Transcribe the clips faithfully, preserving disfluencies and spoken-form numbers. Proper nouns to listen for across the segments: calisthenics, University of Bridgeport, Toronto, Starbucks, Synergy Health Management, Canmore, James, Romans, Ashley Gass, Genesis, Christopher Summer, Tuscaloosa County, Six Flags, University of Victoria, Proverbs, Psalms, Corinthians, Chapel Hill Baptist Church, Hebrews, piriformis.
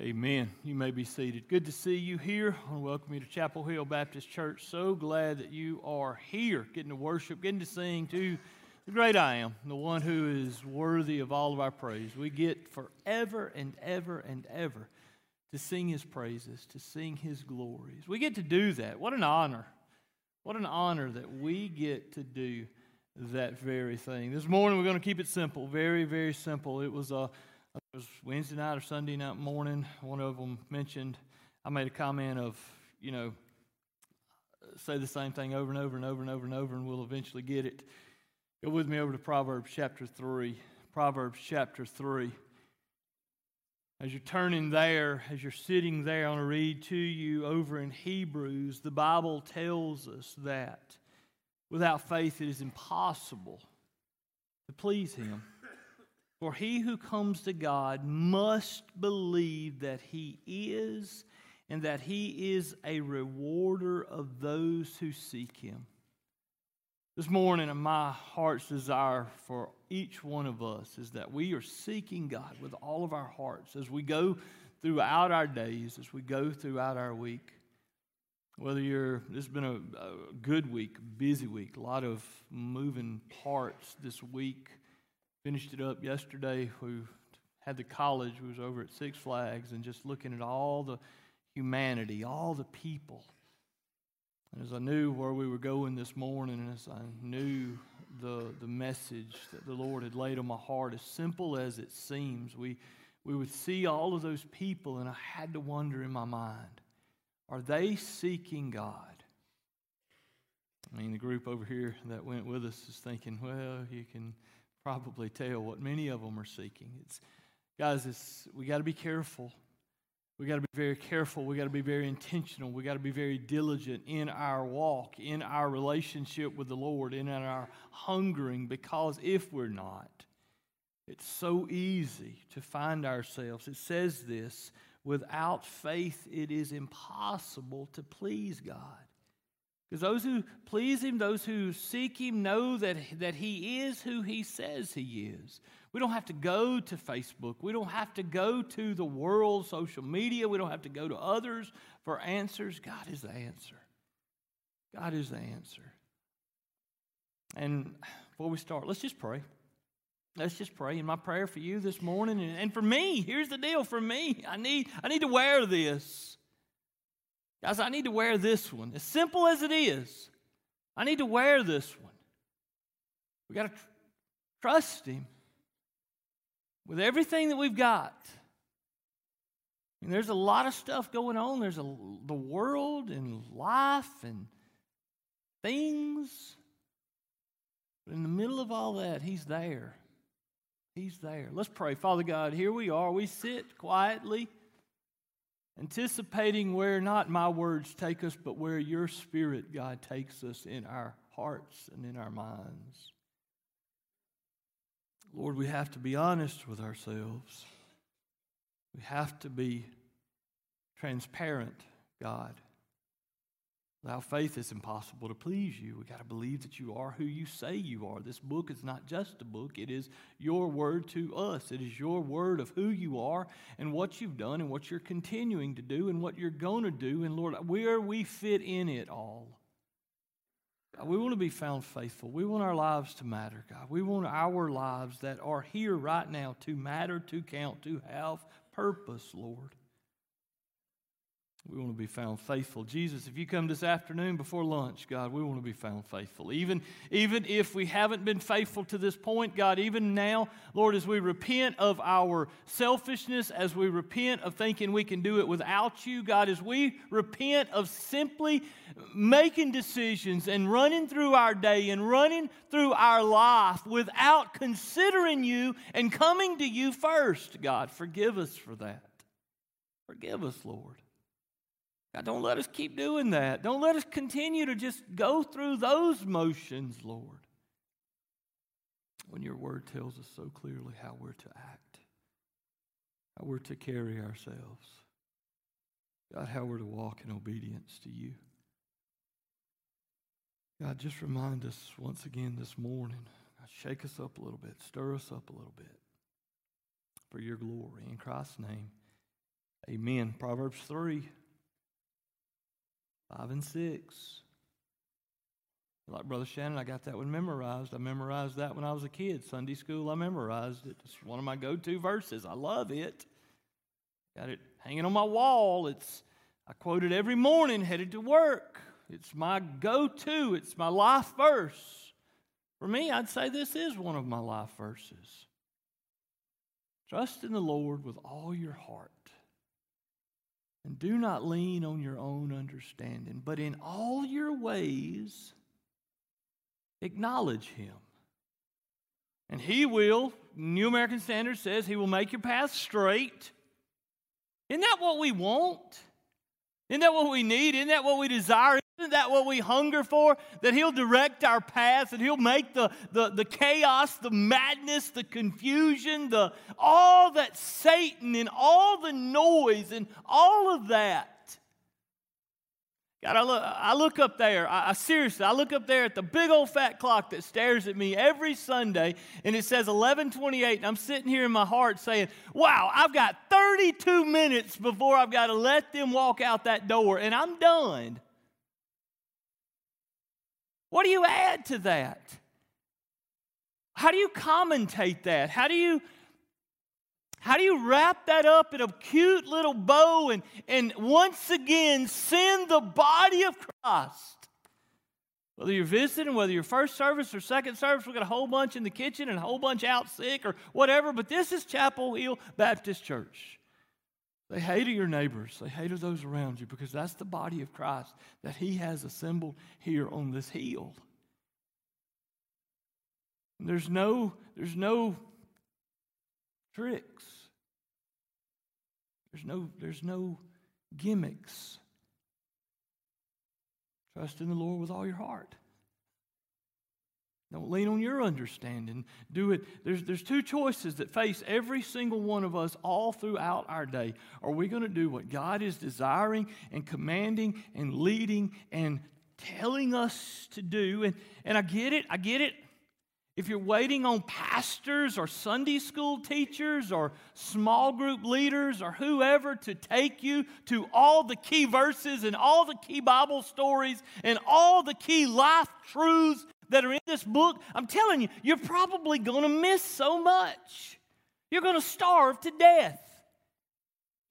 Amen. You may be seated. Good to see you here. I want to welcome you to Chapel Hill Baptist Church. So glad that you are here, getting to worship, getting to sing to the great I Am, the one who is worthy of all of our praise. We get forever and ever and ever to sing His praises, to sing His glories. We get to do that. What an honor. What an honor that we get to do that very thing. This morning we're going to keep it simple, very, very simple. It was a It was Wednesday night or Sunday night morning. One of them mentioned, I made a comment of, you know, say the same thing over and over and over and over and over, and we'll eventually get it. Go with me over to Proverbs chapter three. Proverbs chapter three. As you're turning there, as you're sitting there, I want to read to you over in Hebrews, the Bible tells us that without faith it is impossible to please Him. For he who comes to God must believe that He is, and that He is a rewarder of those who seek Him. This morning, my heart's desire for each one of us is that we are seeking God with all of our hearts as we go throughout our days, as we go throughout our week. Whether you're, it's been a, a good week, busy week, a lot of moving parts this week. Finished it up yesterday. We had the college. We was over at Six Flags and just looking at all the humanity, all the people. And as I knew where we were going this morning, and as I knew the the message that the Lord had laid on my heart, as simple as it seems, we we would see all of those people, and I had to wonder in my mind, are they seeking God? I mean, the group over here that went with us is thinking, well, you can probably tell what many of them are seeking. It's, guys, it's, we got to be careful. We got to be very careful. We got to be very intentional. We got to be very diligent in our walk, in our relationship with the Lord, in our hungering, because if we're not, it's so easy to find ourselves. It says this, without faith it is impossible to please God. Because those who please Him, those who seek Him, know that, that He is who He says He is. We don't have to go to Facebook. We don't have to go to the world, social media. We don't have to go to others for answers. God is the answer. God is the answer. And before we start, let's just pray. Let's just pray. And my prayer for you this morning, and, and for me, here's the deal, for me, I need, I need to wear this. Guys, I need to wear this one. As simple as it is, I need to wear this one. We've got to tr- trust Him with everything that we've got. And there's a lot of stuff going on. There's a, the world and life and things. But in the middle of all that, He's there. He's there. Let's pray. Father God, here we are. We sit quietly, anticipating where not my words take us, but where Your Spirit, God, takes us in our hearts and in our minds. Lord, we have to be honest with ourselves. We have to be transparent, God. Without faith, it's impossible to please You. We've got to believe that You are who You say You are. This book is not just a book. It is Your word to us. It is Your word of who You are and what You've done and what You're continuing to do and what You're going to do. And Lord, where we fit in it all. God, we want to be found faithful. We want our lives to matter, God. We want our lives that are here right now to matter, to count, to have purpose, Lord. We want to be found faithful. Jesus, if You come this afternoon before lunch, God, we want to be found faithful. Even, even if we haven't been faithful to this point, God, even now, Lord, as we repent of our selfishness, as we repent of thinking we can do it without You, God, as we repent of simply making decisions and running through our day and running through our life without considering You and coming to You first, God, forgive us for that. Forgive us, Lord. God, don't let us keep doing that. Don't let us continue to just go through those motions, Lord, when Your word tells us so clearly how we're to act, how we're to carry ourselves, God, how we're to walk in obedience to You. God, just remind us once again this morning, God, shake us up a little bit, stir us up a little bit for Your glory. In Christ's name, Amen. Proverbs three, five and six. Like Brother Shannon, I got that one memorized. I memorized that when I was a kid. Sunday school, I memorized it. It's one of my go-to verses. I love it. Got it hanging on my wall. It's I quote it every morning headed to work. It's my go-to. It's my life verse. For me, I'd say this is one of my life verses. Trust in the Lord with all your heart, and do not lean on your own understanding, but in all your ways acknowledge him. And he will, New American Standard says, he will make your path straight. Isn't that what we want? Isn't that what we need? Isn't that what we desire? Isn't that what we hunger for? That he'll direct our paths, and he'll make the, the, the chaos, the madness, the confusion, the all that Satan and all the noise and all of that. God, I look, I look up there, I, I seriously, I look up there at the big old fat clock that stares at me every Sunday, and it says eleven twenty-eight, and I'm sitting here in my heart saying, wow, I've got thirty-two minutes before I've got to let them walk out that door, and I'm done. What do you add to that? How do you commentate that? How do you... How do you wrap that up in a cute little bow and, and once again send the body of Christ? Whether you're visiting, whether you're first service or second service, we've got a whole bunch in the kitchen and a whole bunch out sick or whatever, but this is Chapel Hill Baptist Church. They hated your neighbors. They hated those around you because that's the body of Christ that he has assembled here on this hill. And there's no, there's no... tricks. There's no, there's no gimmicks. Trust in the Lord with all your heart. Don't lean on your understanding. Do it. There's, there's two choices that face every single one of us all throughout our day. Are we going to do what God is desiring and commanding and leading and telling us to do? And, and I get it. I get it. If you're waiting on pastors or Sunday school teachers or small group leaders or whoever to take you to all the key verses and all the key Bible stories and all the key life truths that are in this book, I'm telling you, you're probably going to miss so much. You're going to starve to death.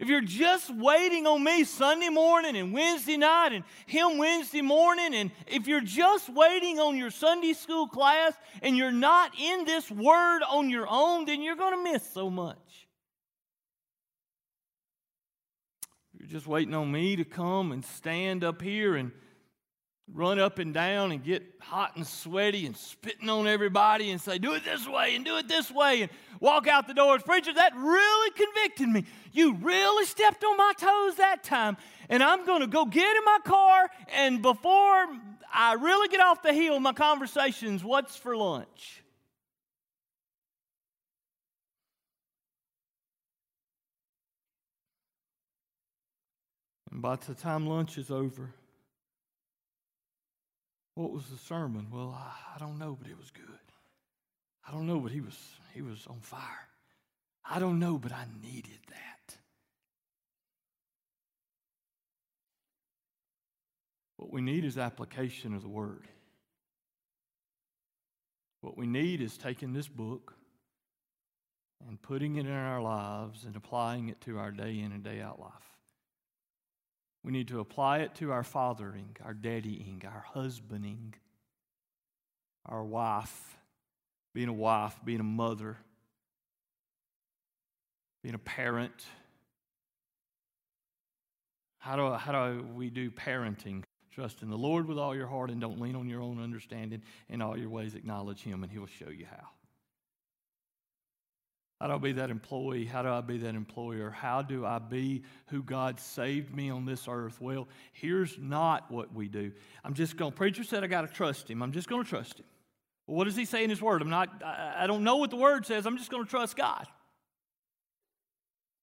If you're just waiting on me Sunday morning and Wednesday night and him Wednesday morning, and if you're just waiting on your Sunday school class and you're not in this word on your own, then you're going to miss so much. If you're just waiting on me to come and stand up here and run up and down and get hot and sweaty and spitting on everybody and say, do it this way and do it this way and walk out the doors. Preacher, that really convicted me. You really stepped on my toes that time, and I'm going to go get in my car, and before I really get off the hill, my conversation's what's for lunch. And by the time lunch is over, what was the sermon? Well, I, I don't know, but it was good. I don't know, but he was he was on fire. I don't know, but I needed that. What we need is application of the word. What we need is taking this book and putting it in our lives and applying it to our day in and day out life. We need to apply it to our fathering, our daddying, our husbanding, our wife, being a wife, being a mother, being a parent. How do, how do we do parenting? Trust in the Lord with all your heart, and don't lean on your own understanding. In all your ways acknowledge him, and he'll show you how. How do I be that employee? How do I be that employer? How do I be who God saved me on this earth? Well, here's not what we do. I'm just going, preacher said I got to trust him. I'm just going to trust him. Well, what does he say in his word? I'm not, I, I don't know what the word says. I'm just going to trust God.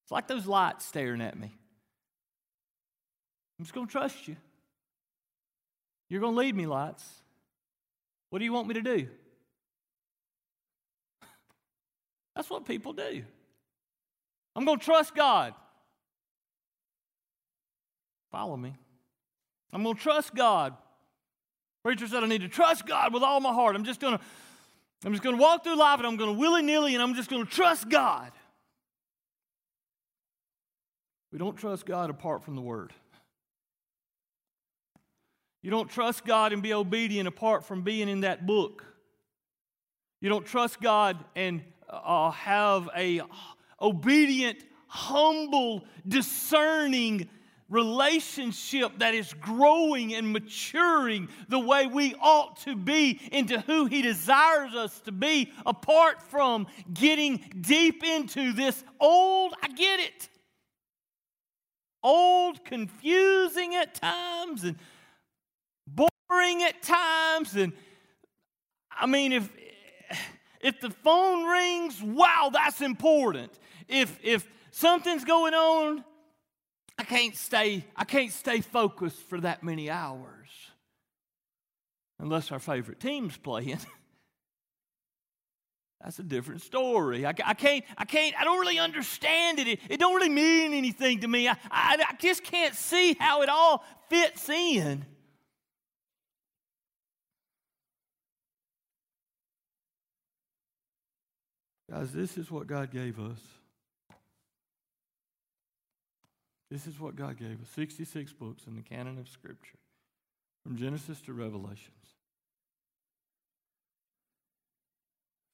It's like those lights staring at me. I'm just going to trust you. You're going to lead me, lights. What do you want me to do? That's what people do. I'm going to trust God. Follow me. I'm going to trust God. Preacher said I need to trust God with all my heart. I'm just going to, I'm just going to walk through life and I'm going to willy-nilly and I'm just going to trust God. We don't trust God apart from the Word. You don't trust God and be obedient apart from being in that book. You don't trust God and uh, have a obedient, humble, discerning relationship that is growing and maturing the way we ought to be into who He desires us to be apart from getting deep into this old, I get it, old, confusing at times and boring at times. And I mean, if if the phone rings, wow, that's important. If if something's going on, I can't stay, I can't stay focused for that many hours. Unless our favorite team's playing. That's a different story. I, I can't, I can't, I don't really understand it. It, it don't really mean anything to me. I, I, I just can't see how it all fits in. Guys, this is what God gave us. This is what God gave us, sixty-six books in the canon of Scripture, from Genesis to Revelations.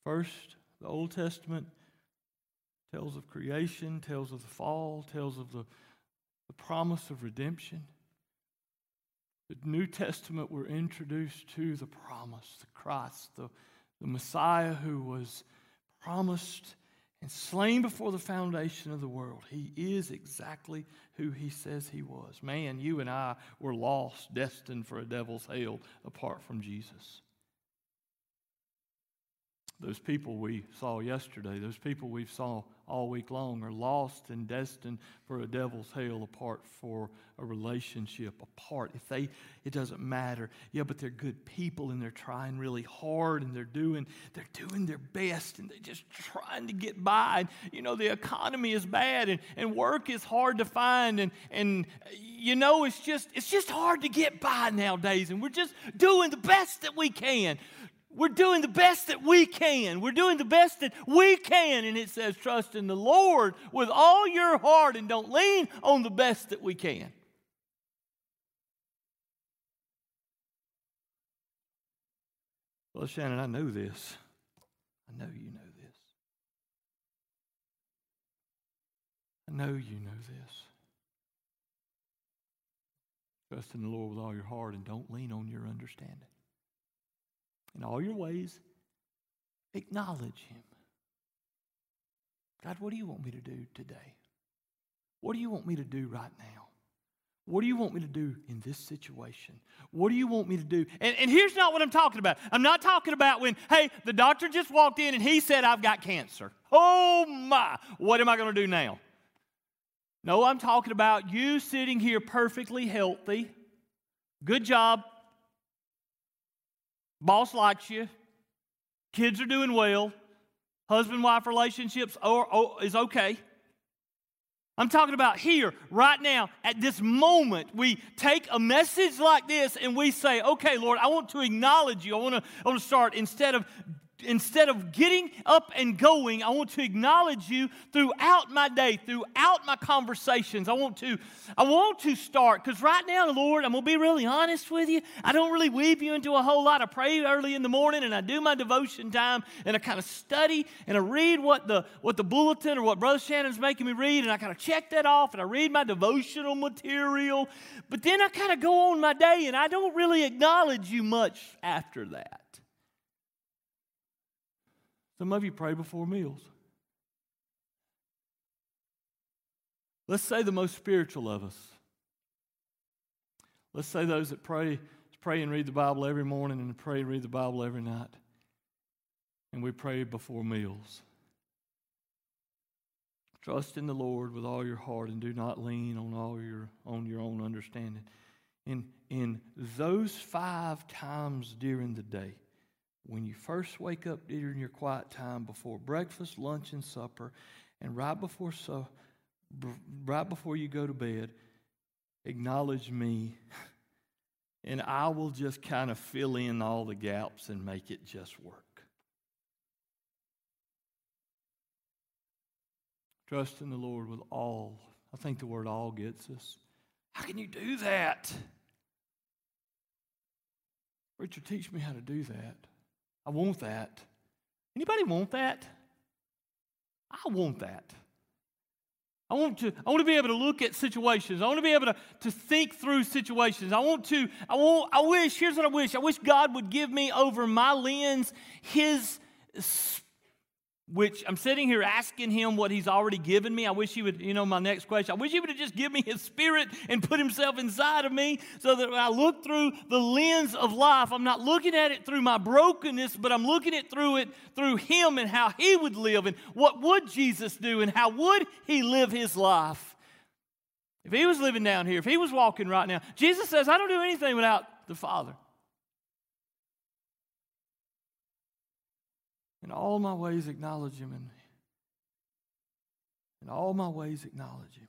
First, the Old Testament tells of creation, tells of the fall, tells of the, the promise of redemption. The New Testament, we're introduced to the promise, the Christ, the, the Messiah who was promised and slain before the foundation of the world. He is exactly who He says He was. Man, you and I were lost, destined for a devil's hell apart from Jesus. Those people we saw yesterday, those people we saw all week long are lost and destined for a devil's hell apart for a relationship, apart. If they, it doesn't matter. Yeah, but they're good people and they're trying really hard and they're doing, they're doing their best and they're just trying to get by. And, you know, the economy is bad and, and work is hard to find and, and you know, it's just, it's just hard to get by nowadays and we're just doing the best that we can. We're doing the best that we can. We're doing the best that we can. And it says, trust in the Lord with all your heart and don't lean on the best that we can. Well, Shannon, I know this. I know you know this. I know you know this. Trust in the Lord with all your heart and don't lean on your understanding. In all your ways, acknowledge Him. God, what do you want me to do today? What do you want me to do right now? What do you want me to do in this situation? What do you want me to do? And, and here's not what I'm talking about. I'm not talking about when, hey, the doctor just walked in and he said, I've got cancer. Oh my, what am I going to do now? No, I'm talking about you sitting here perfectly healthy. Good job. Boss likes you, kids are doing well, husband-wife relationships are, are, is okay. I'm talking about here, right now, at this moment, we take a message like this and we say, okay, Lord, I want to acknowledge you. I want to, I want to start instead of Instead of getting up and going, I want to acknowledge you throughout my day, throughout my conversations. I want to, I want to start, because right now, Lord, I'm going to be really honest with you. I don't really weave you into a whole lot. I pray early in the morning, and I do my devotion time, and I kind of study, and I read what the, what the bulletin or what Brother Shannon's making me read, and I kind of check that off, and I read my devotional material. But then I kind of go on my day, and I don't really acknowledge you much after that. Some of you pray before meals. Let's say the most spiritual of us. Let's say those that pray, pray and read the Bible every morning and pray and read the Bible every night. And we pray before meals. Trust in the Lord with all your heart and do not lean on all your on your own understanding. In, in those five times during the day, when you first wake up during your quiet time before breakfast, lunch, and supper, and right before so, right before you go to bed, acknowledge me, and I will just kind of fill in all the gaps and make it just work. Trust in the Lord with all. I think the word all gets us. How can you do that? Richard, teach me how to do that. I want that. Anybody want that? I want that. I want to, I want to be able to look at situations. I want to be able to, to think through situations. I want to, I want, I wish, here's what I wish. I wish God would give me over my lens, his spirit, which I'm sitting here asking him what he's already given me. I wish he would, you know, my next question, I wish he would have just given me his spirit and put himself inside of me so that when I look through the lens of life, I'm not looking at it through my brokenness, but I'm looking at through it through him and how he would live and what would Jesus do and how would he live his life. If he was living down here, if he was walking right now, Jesus says, I don't do anything without the Father. In all my ways acknowledge him, and in all my ways acknowledge him.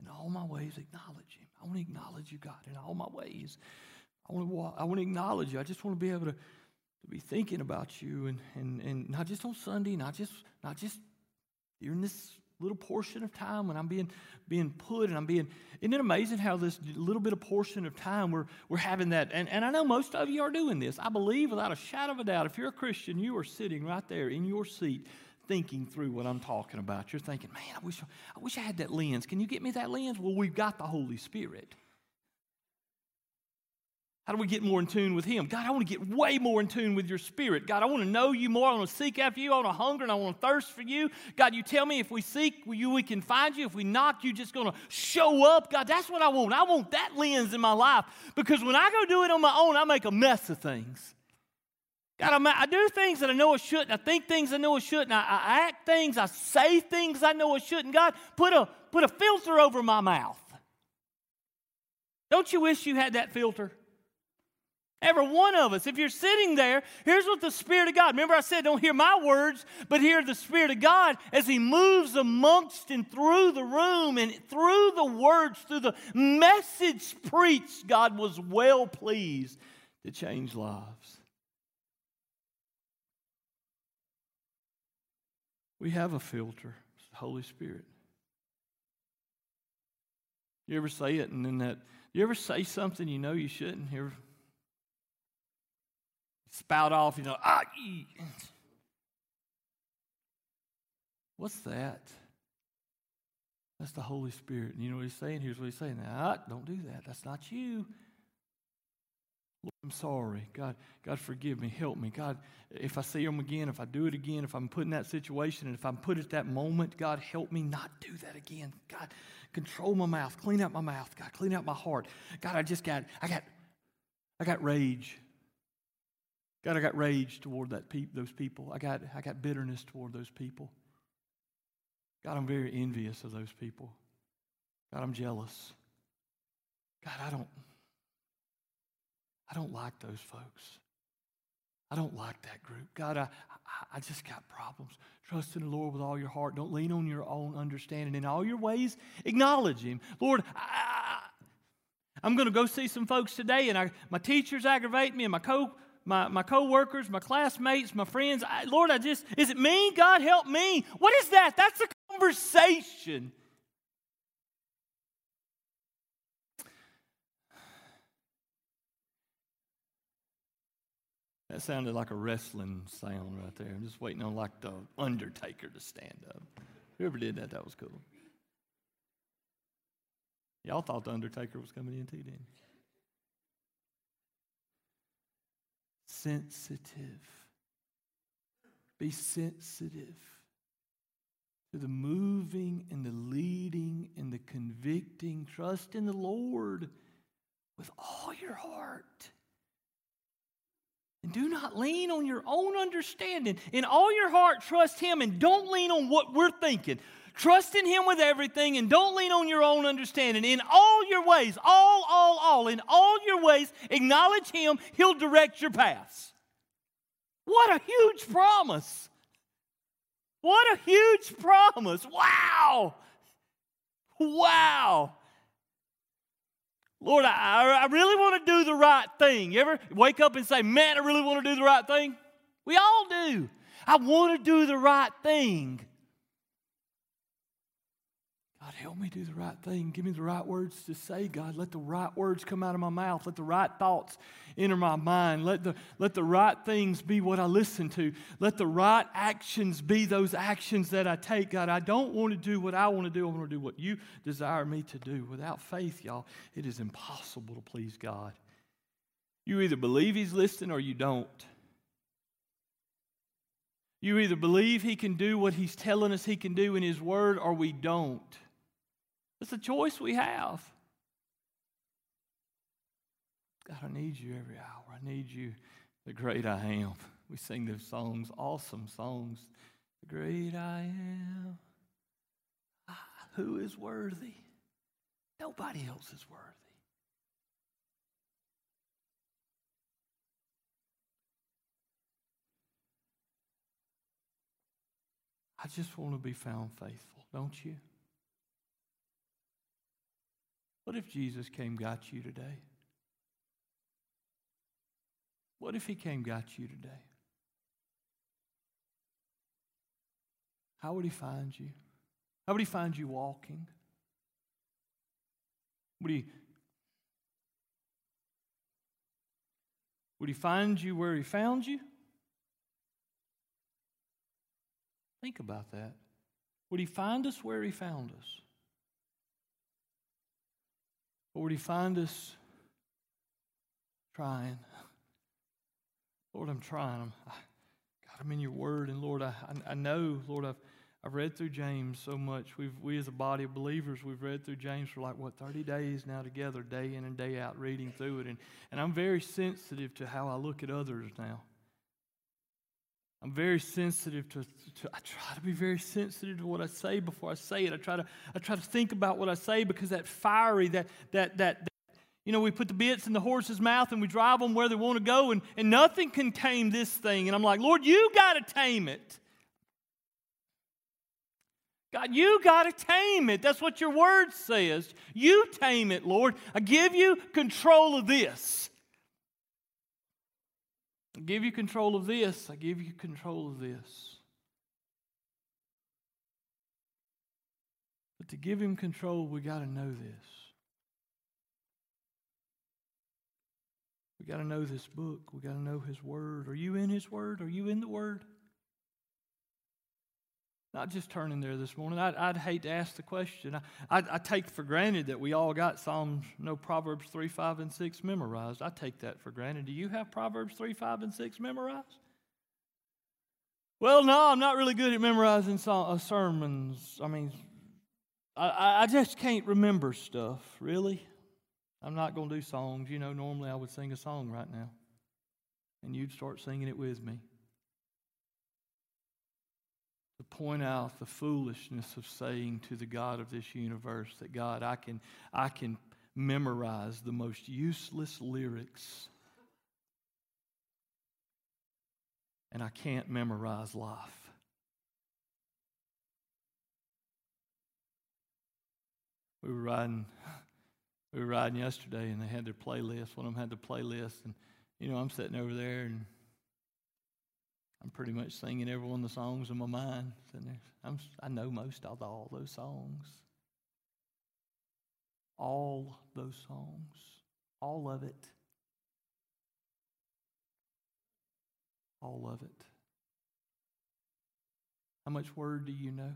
In all my ways acknowledge him. I want to acknowledge you, God, in all my ways. I want to I want to acknowledge you. I just want to be able to, to be thinking about you, and, and and not just on Sunday, not just not just during this little portion of time when I'm being being put and I'm being. Isn't it amazing how this little bit of portion of time we're we're having that? And, and I know most of you are doing this. I believe without a shadow of a doubt, if you're a Christian, you are sitting right there in your seat thinking through what I'm talking about. You're thinking, man, I wish I wish I had that lens. Can you get me that lens? Well, we've got the Holy Spirit. How do we get more in tune with him? God, I want to get way more in tune with your spirit. God, I want to know you more. I want to seek after you. I want to hunger and I want to thirst for you. God, you tell me if we seek you, we can find you. If we knock, you're just going to show up. God, that's what I want. I want that lens in my life, because when I go do it on my own, I make a mess of things. God, I'm, I do things that I know I shouldn't. I think things I know I shouldn't. I, I act things. I say things I know I shouldn't. God, put a, put a filter over my mouth. Don't you wish you had that filter? Every one of us, if you're sitting there, here's what the Spirit of God, remember I said don't hear my words, but hear the Spirit of God as he moves amongst and through the room and through the words, through the message preached, God was well pleased to change lives. We have a filter, it's the Holy Spirit. You ever say it and then that, you ever say something you know you shouldn't hear? Spout off, you know, ah, ee. What's that? That's the Holy Spirit. And you know what he's saying? Here's what he's saying. Ah, don't do that. That's not you. Lord, I'm sorry. God, God, forgive me. Help me. God, if I see him again, if I do it again, if I'm put in that situation, and if I'm put at that moment, God, help me not do that again. God, control my mouth. Clean out my mouth. God, clean out my heart. God, I just got, I got, I got rage. God, I got rage toward that pe- those people. I got, I got bitterness toward those people. God, I'm very envious of those people. God, I'm jealous. God, I don't, I don't like those folks. I don't like that group. God, I, I, I just got problems. Trust in the Lord with all your heart. Don't lean on your own understanding. In all your ways, acknowledge him. Lord, I, I'm going to go see some folks today, and I, my teachers aggravate me, and my co My my co-workers, my classmates, my friends. I, Lord, I just, is it me? God, help me. What is that? That's a conversation. That sounded like a wrestling sound right there. I'm just waiting on like the Undertaker to stand up. Whoever did that, that was cool. Y'all thought the Undertaker was coming in too, didn't you? Sensitive. Be sensitive to the moving and the leading and the convicting. Trust in the Lord with all your heart. And do not lean on your own understanding. In all your heart, trust him, and don't lean on what we're thinking. Trust in him with everything, and don't lean on your own understanding. In all your ways, all, all, all, in all your ways, acknowledge him. He'll direct your paths. What a huge promise. What a huge promise. Wow. Wow. Lord, I, I really want to do the right thing. You ever wake up and say, man, I really want to do the right thing? We all do. I want to do the right thing. God, help me do the right thing. Give me the right words to say, God. Let the right words come out of my mouth. Let the right thoughts enter my mind. Let the, let the right things be what I listen to. Let the right actions be those actions that I take, God. I don't want to do what I want to do. I want to do what you desire me to do. Without faith, y'all, it is impossible to please God. You either believe He's listening or you don't. You either believe He can do what He's telling us He can do in His Word or we don't. It's a choice we have. God, I need you every hour. I need you, the great I am. We sing those songs, awesome songs. The great I am. Ah, who is worthy? Nobody else is worthy. I just want to be found faithful, don't you? What if Jesus came got you today? What if He came got you today? How would He find you? How would He find you walking? Would He, would He find you where He found you? Think about that. Would He find us where He found us? Or would He find us trying? Lord, I'm trying. I'm, God, I'm in your word. And Lord, I, I know, Lord, I've, I've read through James so much. We've, we as a body of believers, we've read through James for like, what, thirty days now together, day in and day out, reading through it. And, and I'm very sensitive to how I look at others now. I'm very sensitive to, to, I try to be very sensitive to what I say before I say it. I try to, I try to think about what I say because that fiery, that, that, that, that you know, we put the bits in the horse's mouth and we drive them where they want to go and, and nothing can tame this thing. And I'm like, Lord, you got to tame it. God, you got to tame it. That's what your word says. You tame it, Lord. I give you control of this. I give you control of this. I give you control of this. But to give Him control, we got to know this. We got to know this book. We got to know His Word. Are you in His Word? Are you in the Word? Not just turning there this morning. I'd, I'd hate to ask the question. I, I, I take for granted that we all got Psalms, no, Proverbs three, five, and six memorized. I take that for granted. Do you have Proverbs three, five, and six memorized? Well, no, I'm not really good at memorizing so, uh, sermons. I mean, I, I just can't remember stuff, really. I'm not going to do songs. You know, normally I would sing a song right now, and you'd start singing it with me. To point out the foolishness of saying to the God of this universe that, God, I can, I can memorize the most useless lyrics, and I can't memorize life. We were riding, we were riding yesterday, and they had their playlist. One of them had the playlist, and you know I'm sitting over there and. I'm pretty much singing every one of the songs in my mind. I'm, I know most of all those songs. All those songs. All of it. All of it. How much word do you know?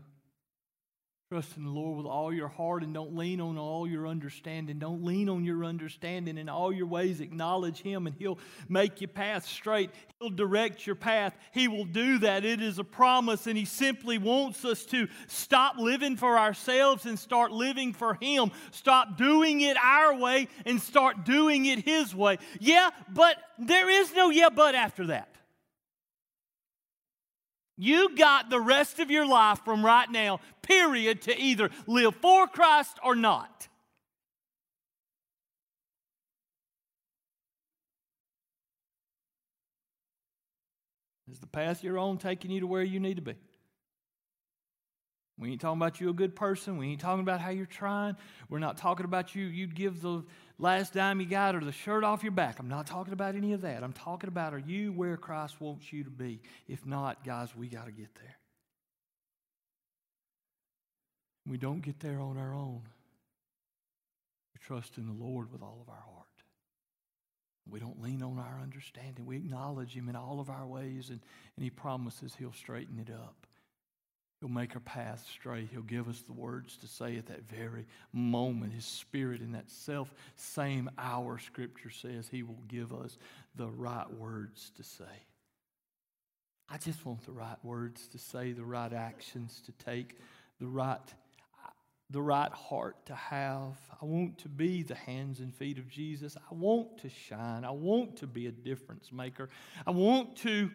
Trust in the Lord with all your heart and don't lean on all your understanding. Don't lean on your understanding. In all your ways acknowledge Him and He'll make your path straight. He'll direct your path. He will do that. It is a promise and He simply wants us to stop living for ourselves and start living for Him. Stop doing it our way and start doing it His way. Yeah, but there is no yeah, but after that. You got the rest of your life from right now, period, to either live for Christ or not. Is the path you're on taking you to where you need to be? We ain't talking about you a good person. We ain't talking about how you're trying. We're not talking about you. You'd give the last dime you got or the shirt off your back. I'm not talking about any of that. I'm talking about, are you where Christ wants you to be? If not, guys, we got to get there. We don't get there on our own. We trust in the Lord with all of our heart. We don't lean on our understanding. We acknowledge Him in all of our ways, and, and He promises He'll straighten it up. He'll make our path straight. He'll give us the words to say at that very moment. His Spirit in that self same hour, Scripture says, He will give us the right words to say. I just want the right words to say, the right actions to take, the right the right heart to have. I want to be the hands and feet of Jesus. I want to shine. I want to be a difference maker. I want to,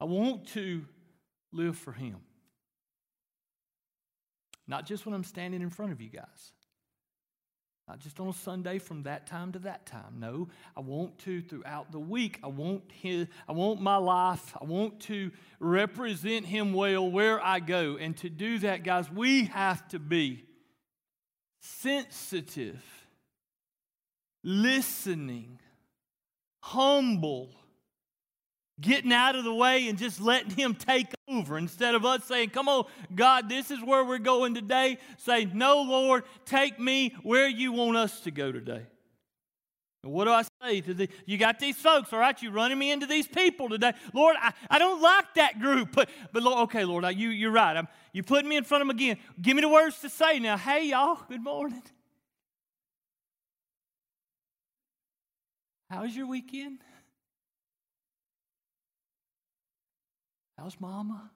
I want to live for Him. Not just when I'm standing in front of you guys. Not just on a Sunday from that time to that time. No, I want to throughout the week. I want his, I want my life. I want to represent Him well where I go. And to do that, guys, we have to be sensitive, listening, humble, getting out of the way and just letting Him take over. Instead of us saying, come on, God, this is where we're going today, say, no, Lord, take me where you want us to go today. And what do I say to the, you got these folks, all right, you're running me into these people today. Lord, I, I don't like that group, but, but Lord, okay, Lord, I, you, you're right. I'm, you're putting me in front of them again. Give me the words to say now. Hey, y'all, good morning. How was your weekend? How's mama?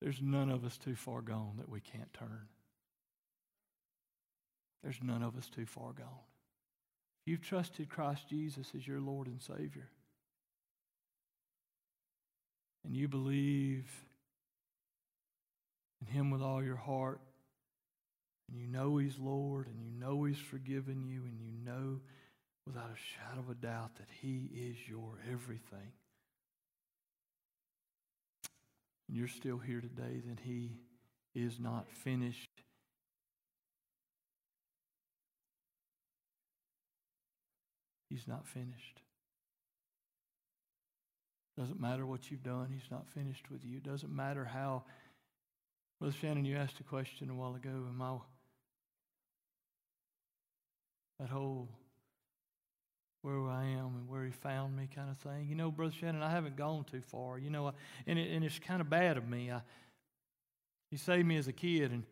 There's none of us too far gone that we can't turn. There's none of us too far gone. If you've trusted Christ Jesus as your Lord and Savior, and you believe in Him with all your heart, and you know He's Lord, and you know He's forgiven you, and you know without a shadow of a doubt that He is your everything, and you're still here today, then He is not finished. He's not finished. Doesn't matter what you've done, He's not finished with you. Doesn't matter how. Brother Shannon, you asked a question a while ago, and my that whole where I am and where He found me kind of thing. You know, Brother Shannon, I haven't gone too far. You know, I, and, it, and it's kind of bad of me. I, he saved me as a kid, and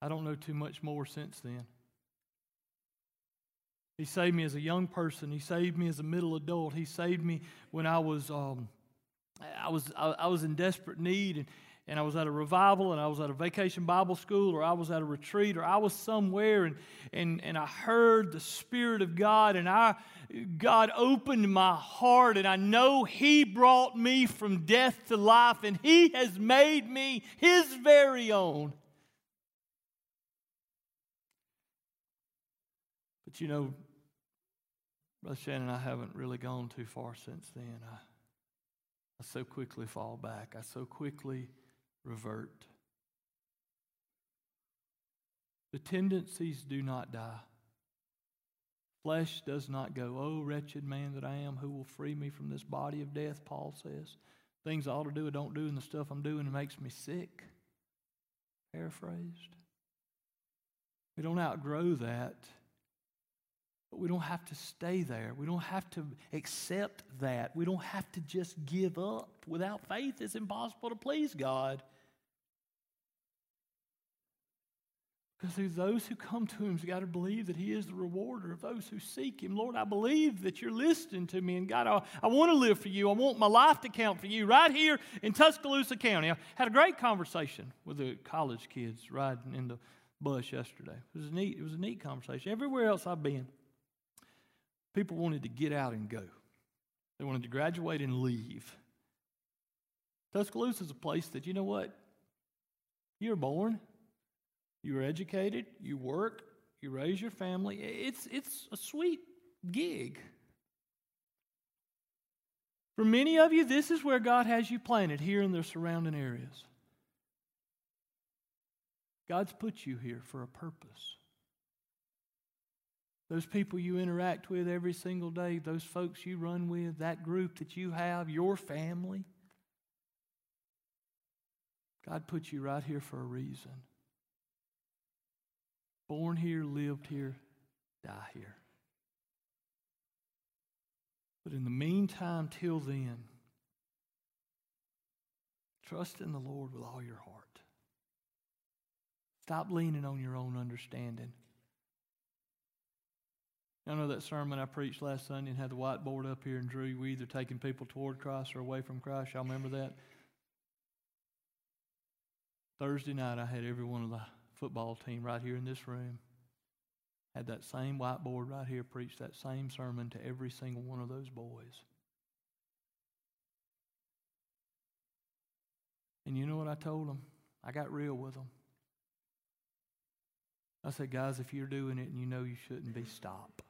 I don't know too much more since then. He saved me as a young person. He saved me as a middle adult. He saved me when I was um, I was I, I was in desperate need, and, and I was at a revival, and I was at a vacation Bible school, or I was at a retreat, or I was somewhere, and and, and I heard the Spirit of God, and I, God opened my heart, and I know He brought me from death to life, and He has made me His very own. But you know, Brother Shannon, I haven't really gone too far since then. I, I so quickly fall back. I so quickly revert. The tendencies do not die. Flesh does not go, oh, wretched man that I am, who will free me from this body of death, Paul says. Things I ought to do I don't do, and the stuff I'm doing makes me sick. Paraphrased. We don't outgrow that, but we don't have to stay there. We don't have to accept that. We don't have to just give up. Without faith, it's impossible to please God. Because those who come to Him have got to believe that He is the rewarder of those who seek Him. Lord, I believe that You're listening to me. And God, I, I want to live for You. I want my life to count for You right here in Tuscaloosa County. I had a great conversation with the college kids riding in the bus yesterday. It was a neat, it was a neat conversation. Everywhere else I've been, people wanted to get out and go. They wanted to graduate and leave. Tuscaloosa is a place that, you know what? You were born, you were educated, you work, you raise your family. It's, it's a sweet gig. For many of you, this is where God has you planted, here in the surrounding areas. God's put you here for a purpose. Those people you interact with every single day, those folks you run with, that group that you have, your family. God put you right here for a reason. Born here, lived here, die here. But in the meantime, till then, trust in the Lord with all your heart. Stop leaning on your own understanding. I know that sermon I preached last Sunday and had the whiteboard up here, and Drew, we either taking people toward Christ or away from Christ. Y'all remember that? Thursday night, I had every one of the football team right here in this room. Had that same whiteboard right here, preached that same sermon to every single one of those boys. And you know what I told them? I got real with them. I said, guys, if you're doing it and you know you shouldn't be, stop.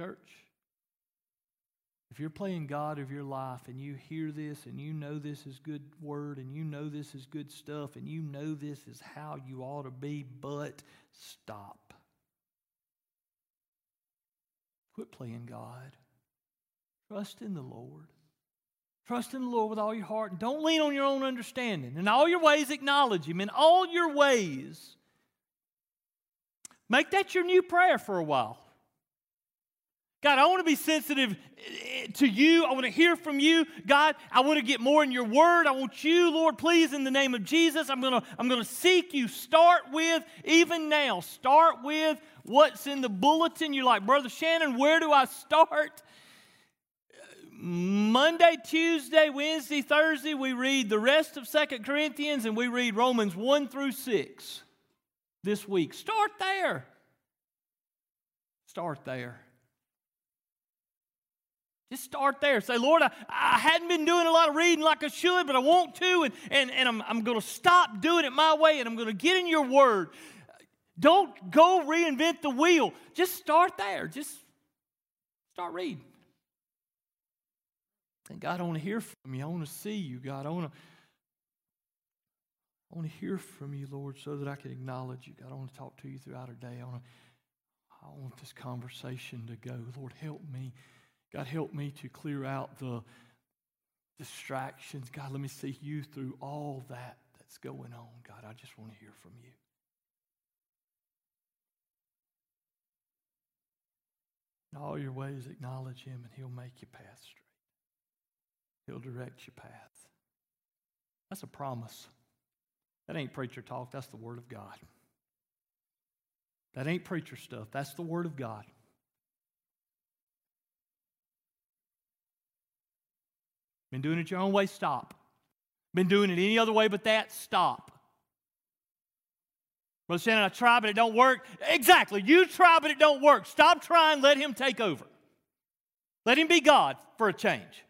Church, if you're playing God of your life and you hear this and you know this is good word and you know this is good stuff and you know this is how you ought to be, but stop. Quit playing God. Trust in the Lord. Trust in the Lord with all your heart. Don't lean on your own understanding. In all your ways, acknowledge Him. In all your ways. Make that your new prayer for a while. God, I want to be sensitive to you. I want to hear from you. God, I want to get more in your word. I want you, Lord, please, in the name of Jesus. I'm going to, I'm going to seek you. Start with, even now, start with what's in the bulletin. You're like, Brother Shannon, where do I start? Monday, Tuesday, Wednesday, Thursday, we read the rest of Second Corinthians and we read Romans one through six this week. Start there. Start there. Just start there. Say, Lord, I, I hadn't been doing a lot of reading like I should, but I want to, and, and, and I'm, I'm going to stop doing it my way, and I'm going to get in your word. Don't go reinvent the wheel. Just start there. Just start reading. And God, I want to hear from you. I want to see you, God. I want to, I want to hear from you, Lord, so that I can acknowledge you. God, I want to talk to you throughout our day. I want to, I want this conversation to go. Lord, help me. God, help me to clear out the distractions. God, let me see you through all that that's going on. God, I just want to hear from you. In all your ways, acknowledge him, and he'll make your path straight. He'll direct your path. That's a promise. That ain't preacher talk. That's the Word of God. That ain't preacher stuff. That's the Word of God. Been doing it your own way? Stop. Been doing it any other way but that? Stop. Brother Shannon, I try, but it don't work. Exactly. You try, but it don't work. Stop trying. Let him take over. Let him be God for a change.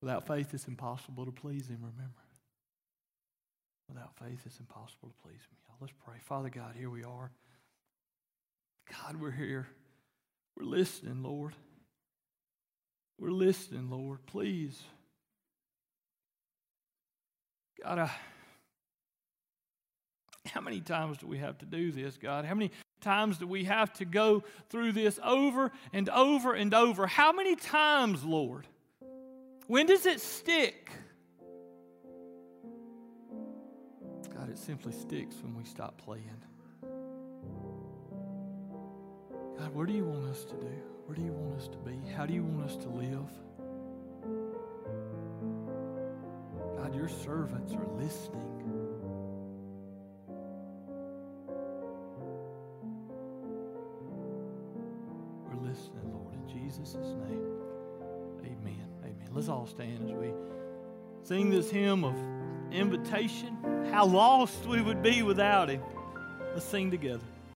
Without faith, it's impossible to please him, remember. Without faith, it's impossible to please him. Let's pray. Father God, here we are. God, we're here. We're listening, Lord. We're listening, Lord. Please. God, I, how many times do we have to do this, God? How many times do we have to go through this over and over and over? How many times, Lord? When does it stick? God, it simply sticks when we stop playing. God, what do you want us to do? Where do you want us to be? How do you want us to live? God, your servants are listening. We're listening, Lord, in Jesus' name. Amen. Amen. Let's all stand as we sing this hymn of invitation. How lost we would be without him. Let's sing together.